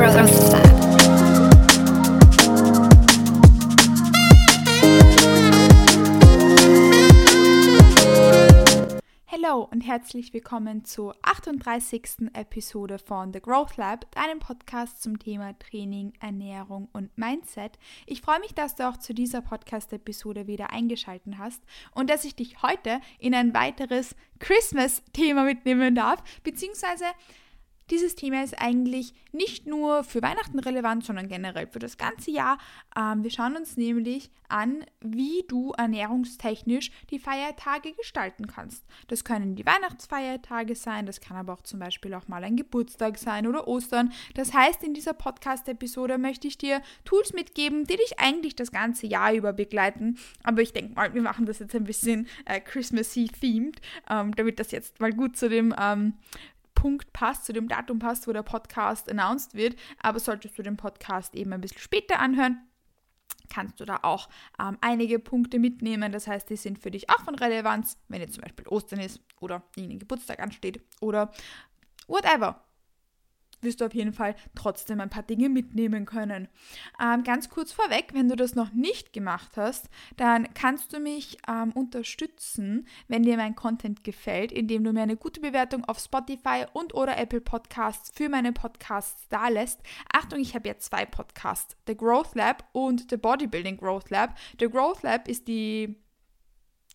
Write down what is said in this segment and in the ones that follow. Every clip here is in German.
Growth Lab. Hallo und herzlich willkommen zur 38. Episode von The Growth Lab, deinem Podcast zum Thema Training, Ernährung und Mindset. Ich freue mich, dass du auch zu dieser Podcast-Episode wieder eingeschaltet hast und dass ich dich heute in ein weiteres Christmas-Thema mitnehmen darf, beziehungsweise dieses Thema ist eigentlich nicht nur für Weihnachten relevant, sondern generell für das ganze Jahr. Wir schauen uns nämlich an, wie du ernährungstechnisch die Feiertage gestalten kannst. Das können die Weihnachtsfeiertage sein, das kann aber auch zum Beispiel auch mal ein Geburtstag sein oder Ostern. Das heißt, in dieser Podcast-Episode möchte ich dir Tools mitgeben, die dich eigentlich das ganze Jahr über begleiten. Aber ich denke mal, wir machen das jetzt ein bisschen Christmassy-themed, damit das jetzt mal gut zu dem Punkt passt, zu dem Datum passt, wo der Podcast announced wird, aber solltest du den Podcast eben ein bisschen später anhören, kannst du da auch einige Punkte mitnehmen, das heißt, die sind für dich auch von Relevanz, wenn jetzt zum Beispiel Ostern ist oder irgendein Geburtstag ansteht oder whatever. Wirst du auf jeden Fall trotzdem ein paar Dinge mitnehmen können. Ganz kurz vorweg, wenn du das noch nicht gemacht hast, dann kannst du mich unterstützen, wenn dir mein Content gefällt, indem du mir eine gute Bewertung auf Spotify und oder Apple Podcasts für meine Podcasts dalässt. Achtung, ich habe ja 2 Podcasts, The Growth Lab und The Bodybuilding Growth Lab. The Growth Lab ist die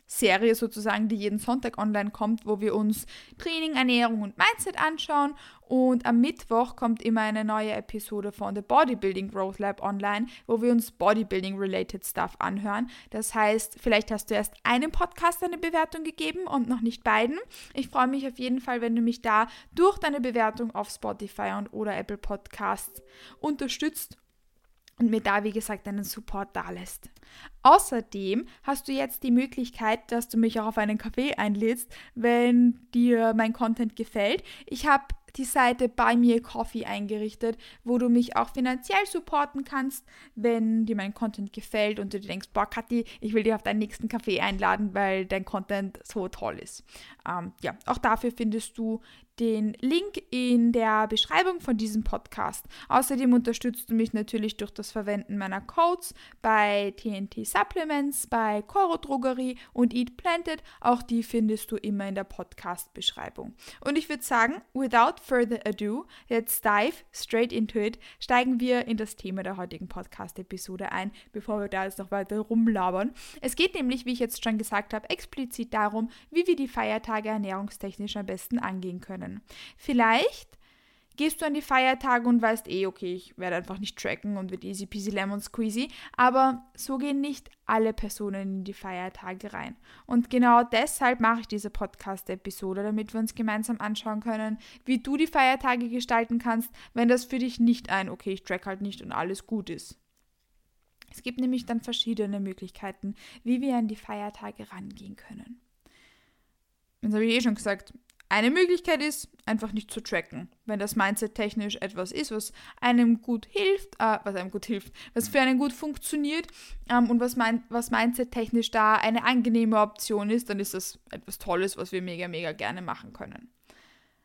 Serie sozusagen, die jeden Sonntag online kommt, wo wir uns Training, Ernährung und Mindset anschauen, und am Mittwoch kommt immer eine neue Episode von The Bodybuilding Growth Lab online, wo wir uns Bodybuilding-related Stuff anhören. Das heißt, vielleicht hast du erst einem Podcast eine Bewertung gegeben und noch nicht beiden. Ich freue mich auf jeden Fall, wenn du mich da durch deine Bewertung auf Spotify und oder Apple Podcasts unterstützt und mir da, wie gesagt, einen Support dalässt. Außerdem hast du jetzt die Möglichkeit, dass du mich auch auf einen Kaffee einlädst, wenn dir mein Content gefällt. Ich habe die Seite Buy Me a Coffee eingerichtet, wo du mich auch finanziell supporten kannst, wenn dir mein Content gefällt und du dir denkst, boah Kathi, ich will dich auf deinen nächsten Kaffee einladen, weil dein Content so toll ist. Ja, auch dafür findest du den Link in der Beschreibung von diesem Podcast. Außerdem unterstützt du mich natürlich durch das Verwenden meiner Codes bei TNT Supplements, bei Koro Drogerie und Eat Planted. Auch die findest du immer in der Podcast-Beschreibung. Und ich würde sagen, without further ado, let's dive straight into it. Steigen wir in das Thema der heutigen Podcast-Episode ein, bevor wir da jetzt noch weiter rumlabern. Es geht nämlich, wie ich jetzt schon gesagt habe, explizit darum, wie wir die Feiertage ernährungstechnisch am besten angehen können. Vielleicht gehst du an die Feiertage und weißt okay, ich werde einfach nicht tracken und wird easy peasy lemon squeezy, aber so gehen nicht alle Personen in die Feiertage rein. Und genau deshalb mache ich diese Podcast-Episode, damit wir uns gemeinsam anschauen können, wie du die Feiertage gestalten kannst, wenn das für dich nicht ein, okay, ich track halt nicht und alles gut ist. Es gibt nämlich dann verschiedene Möglichkeiten, wie wir an die Feiertage rangehen können. Das habe ich schon gesagt. Eine Möglichkeit ist, einfach nicht zu tracken. Wenn das Mindset technisch etwas ist, was einem gut hilft, was für einen gut funktioniert und was Mindset technisch da eine angenehme Option ist, dann ist das etwas Tolles, was wir mega, mega gerne machen können.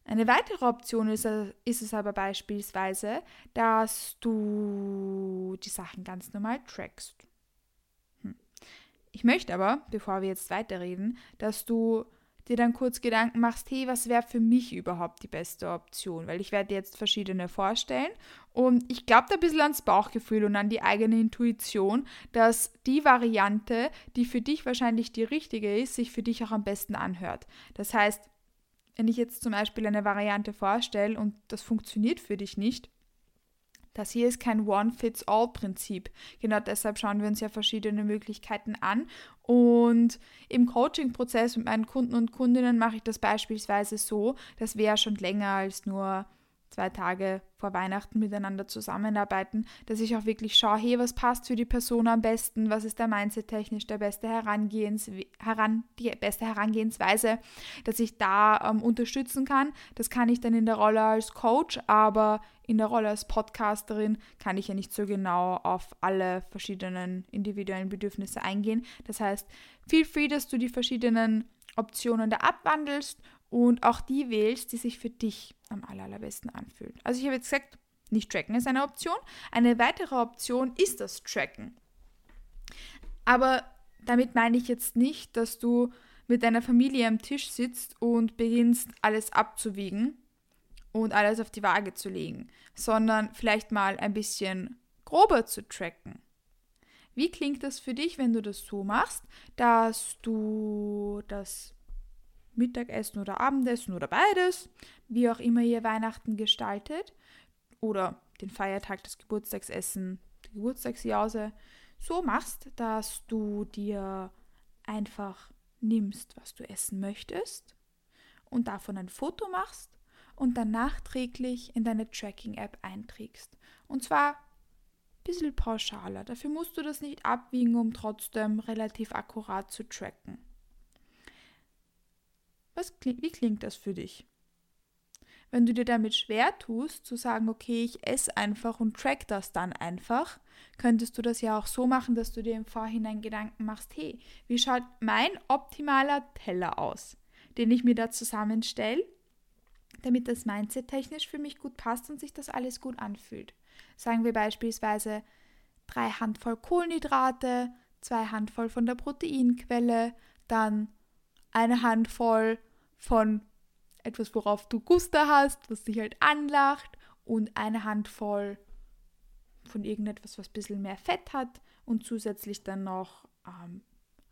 Eine weitere Option ist es aber beispielsweise, dass du die Sachen ganz normal trackst. Ich möchte aber, bevor wir jetzt weiterreden, dass du dir dann kurz Gedanken machst, hey, was wäre für mich überhaupt die beste Option? Weil ich werde jetzt verschiedene vorstellen und ich glaube da ein bisschen ans Bauchgefühl und an die eigene Intuition, dass die Variante, die für dich wahrscheinlich die richtige ist, sich für dich auch am besten anhört. Das heißt, wenn ich jetzt zum Beispiel eine Variante vorstelle und das funktioniert für dich nicht, das hier ist kein One-Fits-All-Prinzip. Genau deshalb schauen wir uns ja verschiedene Möglichkeiten an. Und im Coaching-Prozess mit meinen Kunden und Kundinnen mache ich das beispielsweise so, dass wir ja schon länger als nur 2 Tage vor Weihnachten miteinander zusammenarbeiten, dass ich auch wirklich schaue, hey, was passt für die Person am besten, was ist da mindset-technisch der beste die beste Herangehensweise, dass ich da unterstützen kann. Das kann ich dann in der Rolle als Coach, aber in der Rolle als Podcasterin kann ich ja nicht so genau auf alle verschiedenen individuellen Bedürfnisse eingehen. Das heißt, feel free, dass du die verschiedenen Optionen da abwandelst und auch die wählst, die sich für dich am allerbesten anfühlen. Also ich habe jetzt gesagt, Nicht tracken ist eine Option. Eine weitere Option ist das Tracken. Aber damit meine ich jetzt nicht, dass du mit deiner Familie am Tisch sitzt und beginnst, alles abzuwiegen und alles auf die Waage zu legen, sondern vielleicht mal ein bisschen grober zu tracken. Wie klingt das für dich, wenn du das so machst, dass du das Mittagessen oder Abendessen oder beides, wie auch immer ihr Weihnachten gestaltet oder den Feiertag, das Geburtstagsessen, die Geburtstagsjause, so machst, dass du dir einfach nimmst, was du essen möchtest und davon ein Foto machst und dann nachträglich in deine Tracking-App einträgst. Und zwar ein bisschen pauschaler. Dafür musst du das nicht abwiegen, um trotzdem relativ akkurat zu tracken. Wie klingt das für dich? Wenn du dir damit schwer tust, zu sagen, okay, ich esse einfach und track das dann einfach, könntest du das ja auch so machen, dass du dir im Vorhinein Gedanken machst, hey, wie schaut mein optimaler Teller aus, den ich mir da zusammenstelle, damit das Mindset technisch für mich gut passt und sich das alles gut anfühlt. Sagen wir beispielsweise 3 Handvoll Kohlenhydrate, 2 Handvoll von der Proteinquelle, dann 1 Handvoll von etwas, worauf du Guster hast, was dich halt anlacht, und 1 Handvoll von irgendetwas, was ein bisschen mehr Fett hat, und zusätzlich dann noch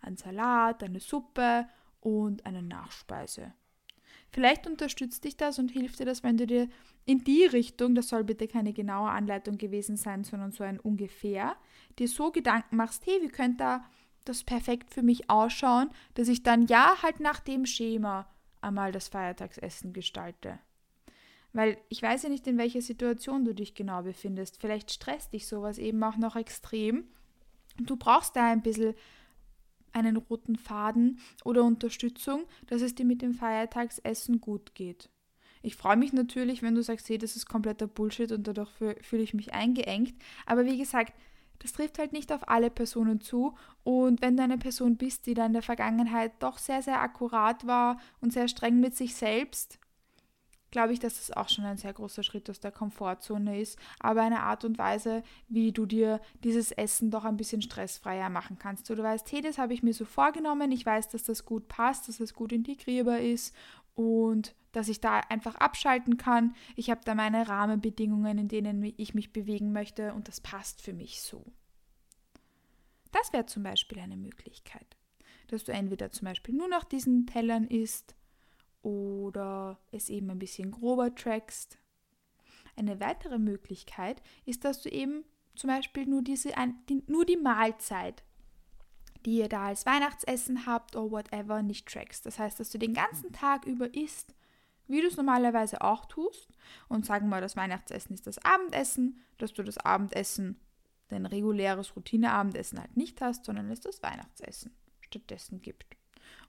einen Salat, eine Suppe und eine Nachspeise. Vielleicht unterstützt dich das und hilft dir das, wenn du dir in die Richtung, das soll bitte keine genaue Anleitung gewesen sein, sondern so ein ungefähr, dir so Gedanken machst, hey, wie könnte das perfekt für mich ausschauen, dass ich dann ja halt nach dem Schema einmal das Feiertagsessen gestalte. Weil ich weiß ja nicht, in welcher Situation du dich genau befindest. Vielleicht stresst dich sowas eben auch noch extrem. Du brauchst da ein bisschen einen roten Faden oder Unterstützung, dass es dir mit dem Feiertagsessen gut geht. Ich freue mich natürlich, wenn du sagst, hey, das ist kompletter Bullshit und dadurch fühle ich mich eingeengt. Aber wie gesagt, das trifft halt nicht auf alle Personen zu, und wenn du eine Person bist, die da in der Vergangenheit doch sehr, sehr akkurat war und sehr streng mit sich selbst, glaube ich, dass das auch schon ein sehr großer Schritt aus der Komfortzone ist, aber eine Art und Weise, wie du dir dieses Essen doch ein bisschen stressfreier machen kannst. Du weißt, hey, das habe ich mir so vorgenommen, ich weiß, dass das gut passt, dass das gut integrierbar ist und dass ich da einfach abschalten kann. Ich habe da meine Rahmenbedingungen, in denen ich mich bewegen möchte, und das passt für mich so. Das wäre zum Beispiel eine Möglichkeit, dass du entweder zum Beispiel nur nach diesen Tellern isst oder es eben ein bisschen grober trackst. Eine weitere Möglichkeit ist, dass du eben zum Beispiel nur die Mahlzeit, die ihr da als Weihnachtsessen habt oder whatever, nicht trackst. Das heißt, dass du den ganzen Tag über isst, wie du es normalerweise auch tust, und sagen wir mal, das Weihnachtsessen ist das Abendessen, dass du das Abendessen, dein reguläres Routineabendessen halt nicht hast, sondern es das Weihnachtsessen stattdessen gibt.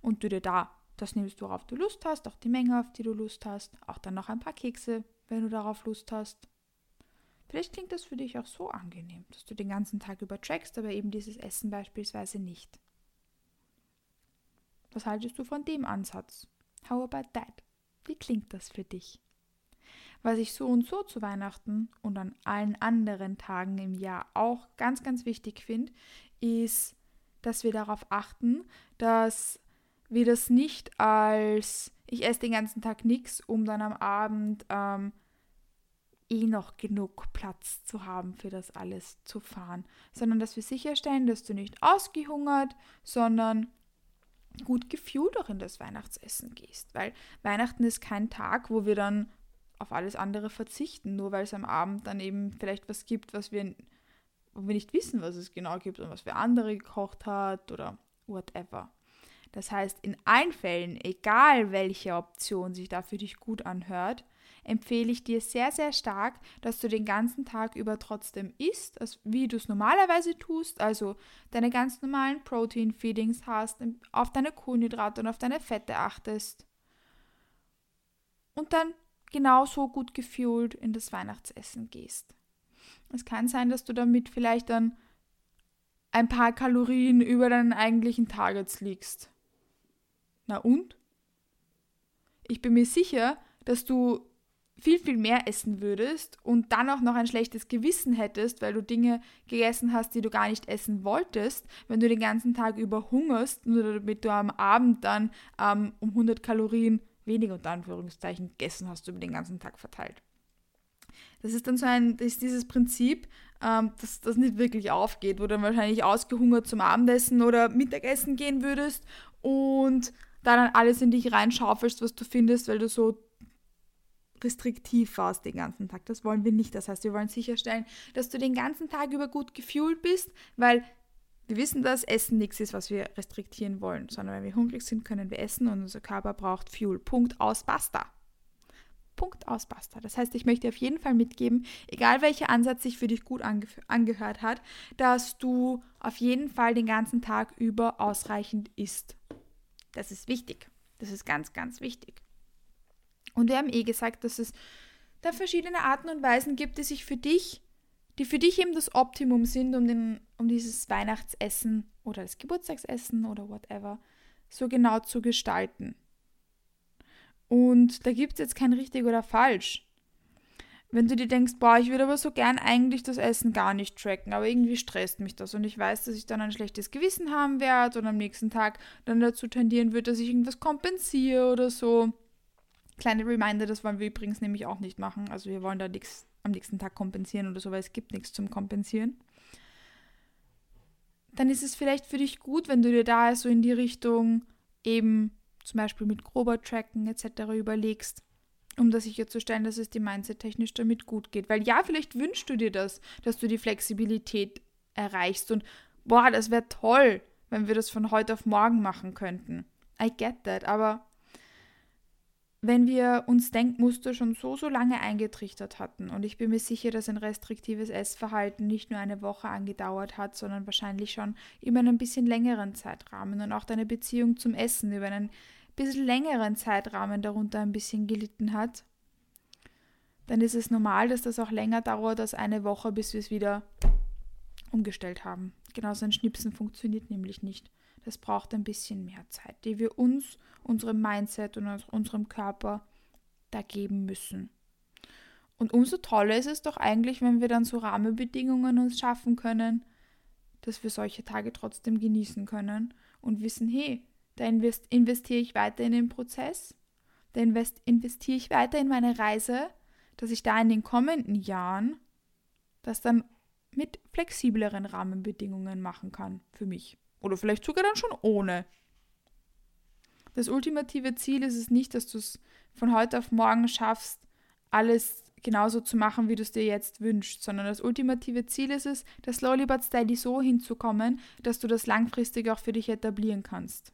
Und du dir da das nimmst, worauf du Lust hast, auch die Menge, auf die du Lust hast, auch dann noch ein paar Kekse, wenn du darauf Lust hast. Vielleicht klingt das für dich auch so angenehm, dass du den ganzen Tag über trackst, aber eben dieses Essen beispielsweise nicht. Was haltest du von dem Ansatz? How about that? Wie klingt das für dich? Was ich so und so zu Weihnachten und an allen anderen Tagen im Jahr auch ganz, ganz wichtig finde, ist, dass wir darauf achten, dass wir das nicht als ich esse den ganzen Tag nichts, um dann am Abend noch genug Platz zu haben, für das alles zu fahren, sondern dass wir sicherstellen, dass du nicht ausgehungert, sondern gut gefühlt auch in das Weihnachtsessen gehst, weil Weihnachten ist kein Tag, wo wir dann auf alles andere verzichten, nur weil es am Abend dann eben vielleicht was gibt, wo wir nicht wissen, was es genau gibt und was für andere gekocht hat oder whatever. Das heißt, in allen Fällen, egal welche Option sich da für dich gut anhört, empfehle ich dir sehr, sehr stark, dass du den ganzen Tag über trotzdem isst, wie du es normalerweise tust, also deine ganz normalen Protein-Feedings hast, auf deine Kohlenhydrate und auf deine Fette achtest und dann genauso gut gefühlt in das Weihnachtsessen gehst. Es kann sein, dass du damit vielleicht dann ein paar Kalorien über deinen eigentlichen Targets liegst. Na und? Ich bin mir sicher, dass du viel, viel mehr essen würdest und dann auch noch ein schlechtes Gewissen hättest, weil du Dinge gegessen hast, die du gar nicht essen wolltest, wenn du den ganzen Tag über hungerst, nur damit du am Abend dann um 100 Kalorien weniger unter Anführungszeichen gegessen hast, über den ganzen Tag verteilt. Das ist dann das ist dieses Prinzip, dass das nicht wirklich aufgeht, wo du dann wahrscheinlich ausgehungert zum Abendessen oder Mittagessen gehen würdest und dann alles in dich reinschaufelst, was du findest, weil du so restriktiv warst den ganzen Tag. Das wollen wir nicht. Das heißt, wir wollen sicherstellen, dass du den ganzen Tag über gut gefühlt bist, weil wir wissen, dass Essen nichts ist, was wir restriktieren wollen, sondern wenn wir hungrig sind, können wir essen und unser Körper braucht Fuel. Punkt, aus, basta. Punkt, aus, basta. Das heißt, ich möchte auf jeden Fall mitgeben, egal welcher Ansatz sich für dich gut angehört hat, dass du auf jeden Fall den ganzen Tag über ausreichend isst. Das ist wichtig. Das ist ganz, ganz wichtig. Und wir haben gesagt, dass es da verschiedene Arten und Weisen gibt, die für dich eben das Optimum sind, um dieses Weihnachtsessen oder das Geburtstagsessen oder whatever so genau zu gestalten. Und da gibt es jetzt kein richtig oder falsch. Wenn du dir denkst, ich würde aber so gern eigentlich das Essen gar nicht tracken, aber irgendwie stresst mich das und ich weiß, dass ich dann ein schlechtes Gewissen haben werde und am nächsten Tag dann dazu tendieren wird, dass ich irgendwas kompensiere oder so. Kleine Reminder, das wollen wir übrigens nämlich auch nicht machen. Also wir wollen da nichts am nächsten Tag kompensieren oder so, weil es gibt nichts zum Kompensieren. Dann ist es vielleicht für dich gut, wenn du dir da so in die Richtung eben zum Beispiel mit grober Tracken etc. überlegst, um das sicherzustellen, dass es dir mindset-technisch damit gut geht. Weil ja, vielleicht wünschst du dir das, dass du die Flexibilität erreichst und das wäre toll, wenn wir das von heute auf morgen machen könnten. I get that, aber wenn wir uns Denkmuster schon so lange eingetrichtert hatten und ich bin mir sicher, dass ein restriktives Essverhalten nicht nur eine Woche angedauert hat, sondern wahrscheinlich schon über einen bisschen längeren Zeitrahmen und auch deine Beziehung zum Essen über einen bisschen längeren Zeitrahmen darunter ein bisschen gelitten hat, dann ist es normal, dass das auch länger dauert als eine Woche, bis wir es wieder umgestellt haben. Genauso ein Schnipsen funktioniert nämlich nicht. Das braucht ein bisschen mehr Zeit, die wir uns, unserem Mindset und unserem Körper da geben müssen. Und umso toller ist es doch eigentlich, wenn wir dann so Rahmenbedingungen uns schaffen können, dass wir solche Tage trotzdem genießen können und wissen, hey, da investiere ich weiter in den Prozess, da investiere ich weiter in meine Reise, dass ich da in den kommenden Jahren das dann mit flexibleren Rahmenbedingungen machen kann für mich. Oder vielleicht sogar dann schon ohne. Das ultimative Ziel ist es nicht, dass du es von heute auf morgen schaffst, alles genauso zu machen, wie du es dir jetzt wünschst, sondern das ultimative Ziel ist es, das Slowly But Steady so hinzukommen, dass du das langfristig auch für dich etablieren kannst.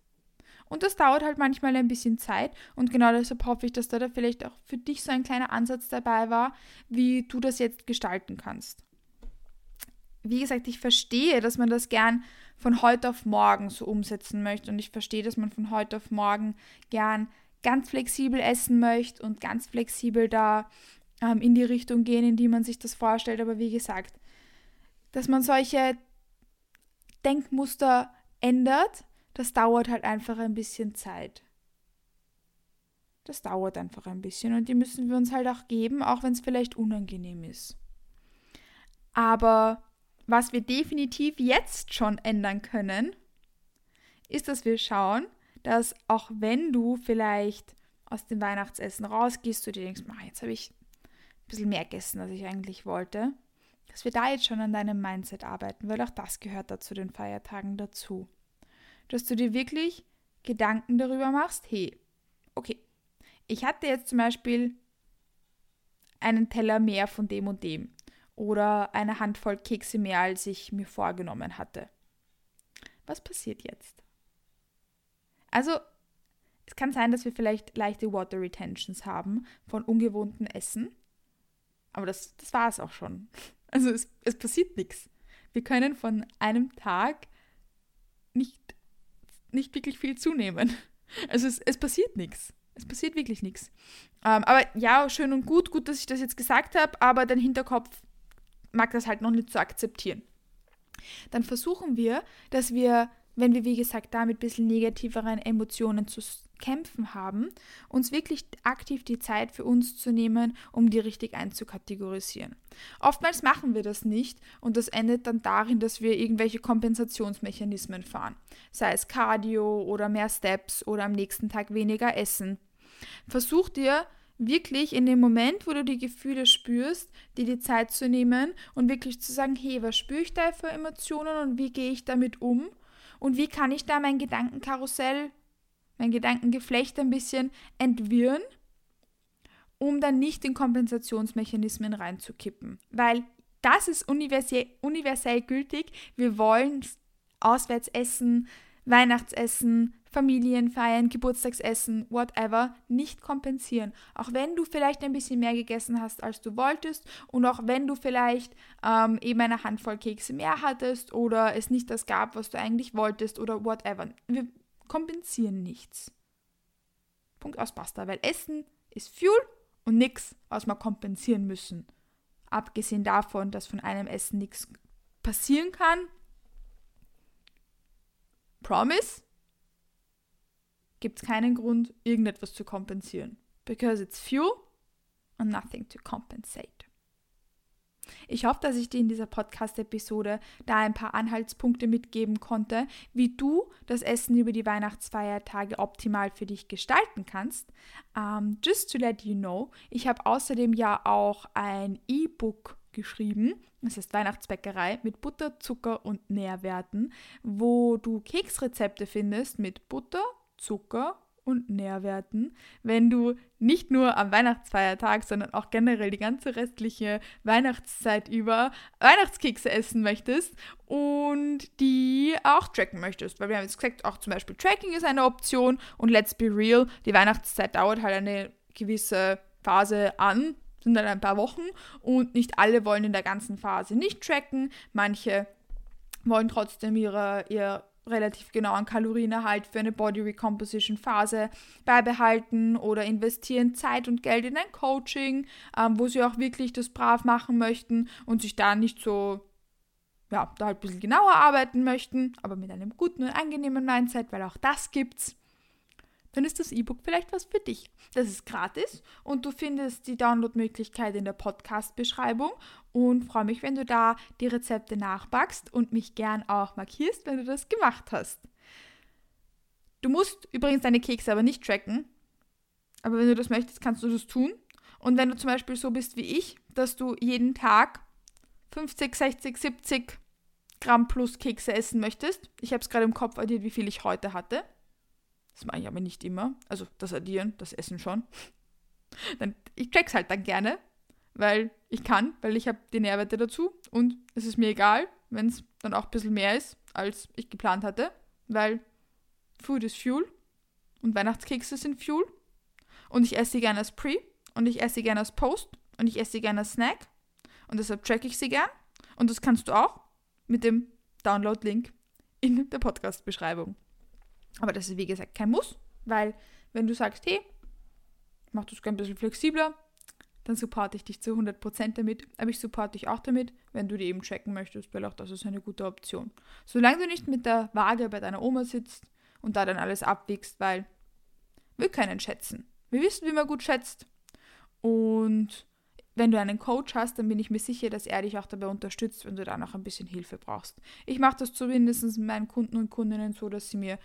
Und das dauert halt manchmal ein bisschen Zeit und genau deshalb hoffe ich, dass da vielleicht auch für dich so ein kleiner Ansatz dabei war, wie du das jetzt gestalten kannst. Wie gesagt, ich verstehe, dass man das gern von heute auf morgen so umsetzen möchte und ich verstehe, dass man von heute auf morgen gern ganz flexibel essen möchte und ganz flexibel da in die Richtung gehen, in die man sich das vorstellt. Aber wie gesagt, dass man solche Denkmuster ändert, das dauert halt einfach ein bisschen Zeit. Das dauert einfach ein bisschen und die müssen wir uns halt auch geben, auch wenn es vielleicht unangenehm ist. Aber was wir definitiv jetzt schon ändern können, ist, dass wir schauen, dass auch wenn du vielleicht aus dem Weihnachtsessen rausgehst, du dir denkst, jetzt habe ich ein bisschen mehr gegessen, als ich eigentlich wollte, dass wir da jetzt schon an deinem Mindset arbeiten, weil auch das gehört da zu den Feiertagen dazu. Dass du dir wirklich Gedanken darüber machst, hey, okay, ich hatte jetzt zum Beispiel einen Teller mehr von dem und dem. Oder eine Handvoll Kekse mehr, als ich mir vorgenommen hatte. Was passiert jetzt? Also, es kann sein, dass wir vielleicht leichte Water Retentions haben von ungewohntem Essen. Aber das war es auch schon. Also es passiert nichts. Wir können von einem Tag nicht wirklich viel zunehmen. Also es passiert nichts. Es passiert wirklich nichts. Aber ja, schön und gut, dass ich das jetzt gesagt habe, aber dein Hinterkopf mag das halt noch nicht so akzeptieren. Dann versuchen wir, dass wir, wenn wir wie gesagt da mit ein bisschen negativeren Emotionen zu kämpfen haben, uns wirklich aktiv die Zeit für uns zu nehmen, um die richtig einzukategorisieren. Oftmals machen wir das nicht und das endet dann darin, dass wir irgendwelche Kompensationsmechanismen fahren, sei es Cardio oder mehr Steps oder am nächsten Tag weniger essen. Versuch dir wirklich in dem Moment, wo du die Gefühle spürst, dir die Zeit zu nehmen und wirklich zu sagen, hey, was spüre ich da für Emotionen und wie gehe ich damit um und wie kann ich da mein Gedankenkarussell, mein Gedankengeflecht ein bisschen entwirren, um dann nicht in Kompensationsmechanismen reinzukippen. Weil das ist universell gültig. Wir wollen Auswärtsessen, Weihnachtsessen, Familienfeiern, Geburtstagsessen, whatever, nicht kompensieren. Auch wenn du vielleicht ein bisschen mehr gegessen hast, als du wolltest und auch wenn du vielleicht eben eine Handvoll Kekse mehr hattest oder es nicht das gab, was du eigentlich wolltest oder whatever. Wir kompensieren nichts. Punkt aus Basta, weil Essen ist Fuel und nichts, was wir kompensieren müssen. Abgesehen davon, dass von einem Essen nichts passieren kann. Promise? Gibt es keinen Grund, irgendetwas zu kompensieren. Because it's fuel and nothing to compensate. Ich hoffe, dass ich dir in dieser Podcast-Episode da ein paar Anhaltspunkte mitgeben konnte, wie du das Essen über die Weihnachtsfeiertage optimal für dich gestalten kannst. Just to let you know, ich habe außerdem ja auch ein E-Book geschrieben, das heißt Weihnachtsbäckerei mit Butter, Zucker und Nährwerten, wo du Keksrezepte findest mit Butter, Zucker und Nährwerten, wenn du nicht nur am Weihnachtsfeiertag, sondern auch generell die ganze restliche Weihnachtszeit über Weihnachtskekse essen möchtest und die auch tracken möchtest. Weil wir haben jetzt gesagt, auch zum Beispiel Tracking ist eine Option und let's be real, die Weihnachtszeit dauert halt eine gewisse Phase an, sind dann ein paar Wochen und nicht alle wollen in der ganzen Phase nicht tracken. Manche wollen trotzdem ihr relativ genauen Kalorienerhalt für eine Body Recomposition Phase beibehalten oder investieren Zeit und Geld in ein Coaching, wo sie auch wirklich das brav machen möchten und sich da nicht so, ja, da halt ein bisschen genauer arbeiten möchten, aber mit einem guten und angenehmen Mindset, weil auch das gibt's. Dann ist das E-Book vielleicht was für dich. Das ist gratis und du findest die Download-Möglichkeit in der Podcast-Beschreibung und freue mich, wenn du da die Rezepte nachbackst und mich gern auch markierst, wenn du das gemacht hast. Du musst übrigens deine Kekse aber nicht tracken, aber wenn du das möchtest, kannst du das tun. Und wenn du zum Beispiel so bist wie ich, dass du jeden Tag 50, 60, 70 Gramm plus Kekse essen möchtest, ich habe es gerade im Kopf addiert, wie viel ich heute hatte, das mache ich aber nicht immer. Also das Addieren, das Essen schon. Ich track's halt dann gerne, weil ich kann, weil ich habe die Nährwerte dazu. Und es ist mir egal, wenn es dann auch ein bisschen mehr ist, als ich geplant hatte. Weil Food ist Fuel und Weihnachtskekse sind Fuel. Und ich esse sie gerne als Pre und ich esse sie gerne als Post und ich esse sie gerne als Snack. Und deshalb tracke ich sie gern. Und das kannst du auch mit dem Download-Link in der Podcast-Beschreibung. Aber das ist, wie gesagt, kein Muss, weil wenn du sagst, hey, mach das gerne ein bisschen flexibler, dann supporte ich dich zu 100% damit, aber ich supporte dich auch damit, wenn du die eben tracken möchtest, weil auch das ist eine gute Option. Solange du nicht mit der Waage bei deiner Oma sitzt und da dann alles abwiegst, weil wir können schätzen. Wir wissen, wie man gut schätzt. Und wenn du einen Coach hast, dann bin ich mir sicher, dass er dich auch dabei unterstützt, wenn du da noch ein bisschen Hilfe brauchst. Ich mache das zumindest mit meinen Kunden und Kundinnen so, dass sie mir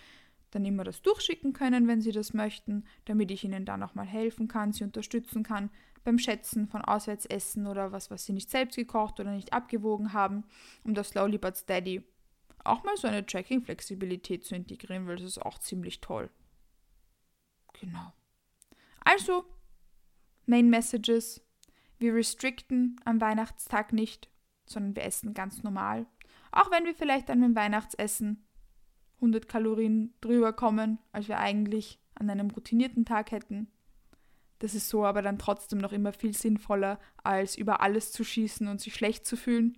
dann immer das durchschicken können, wenn sie das möchten, damit ich ihnen da nochmal helfen kann, sie unterstützen kann beim Schätzen von Auswärtsessen oder was sie nicht selbst gekocht oder nicht abgewogen haben, um das Slowly But Steady auch mal so eine Tracking-Flexibilität zu integrieren, weil das ist auch ziemlich toll. Genau. Also, Main Messages. Wir restricten am Weihnachtstag nicht, sondern wir essen ganz normal. Auch wenn wir vielleicht dann mit dem Weihnachtsessen 100 Kalorien drüber kommen, als wir eigentlich an einem routinierten Tag hätten. Das ist so aber dann trotzdem noch immer viel sinnvoller, als über alles zu schießen und sich schlecht zu fühlen,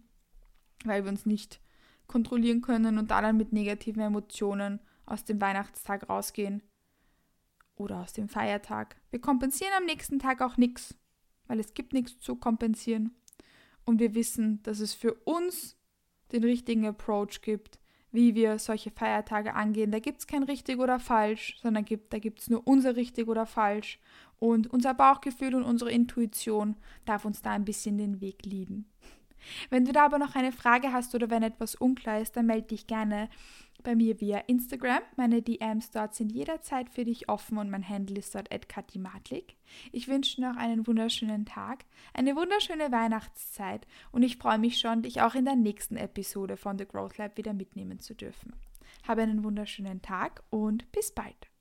weil wir uns nicht kontrollieren können und dann mit negativen Emotionen aus dem Weihnachtstag rausgehen oder aus dem Feiertag. Wir kompensieren am nächsten Tag auch nichts, weil es gibt nichts zu kompensieren und wir wissen, dass es für uns den richtigen Approach gibt, wie wir solche Feiertage angehen. Da gibt es kein richtig oder falsch, sondern da gibt es nur unser richtig oder falsch. Und unser Bauchgefühl und unsere Intuition darf uns da ein bisschen den Weg leiten. Wenn du da aber noch eine Frage hast oder wenn etwas unklar ist, dann melde dich gerne bei mir via Instagram. Meine DMs dort sind jederzeit für dich offen und mein Handle ist dort @katimatlik. Ich wünsche dir noch einen wunderschönen Tag, eine wunderschöne Weihnachtszeit und ich freue mich schon, dich auch in der nächsten Episode von The Growth Lab wieder mitnehmen zu dürfen. Habe einen wunderschönen Tag und bis bald.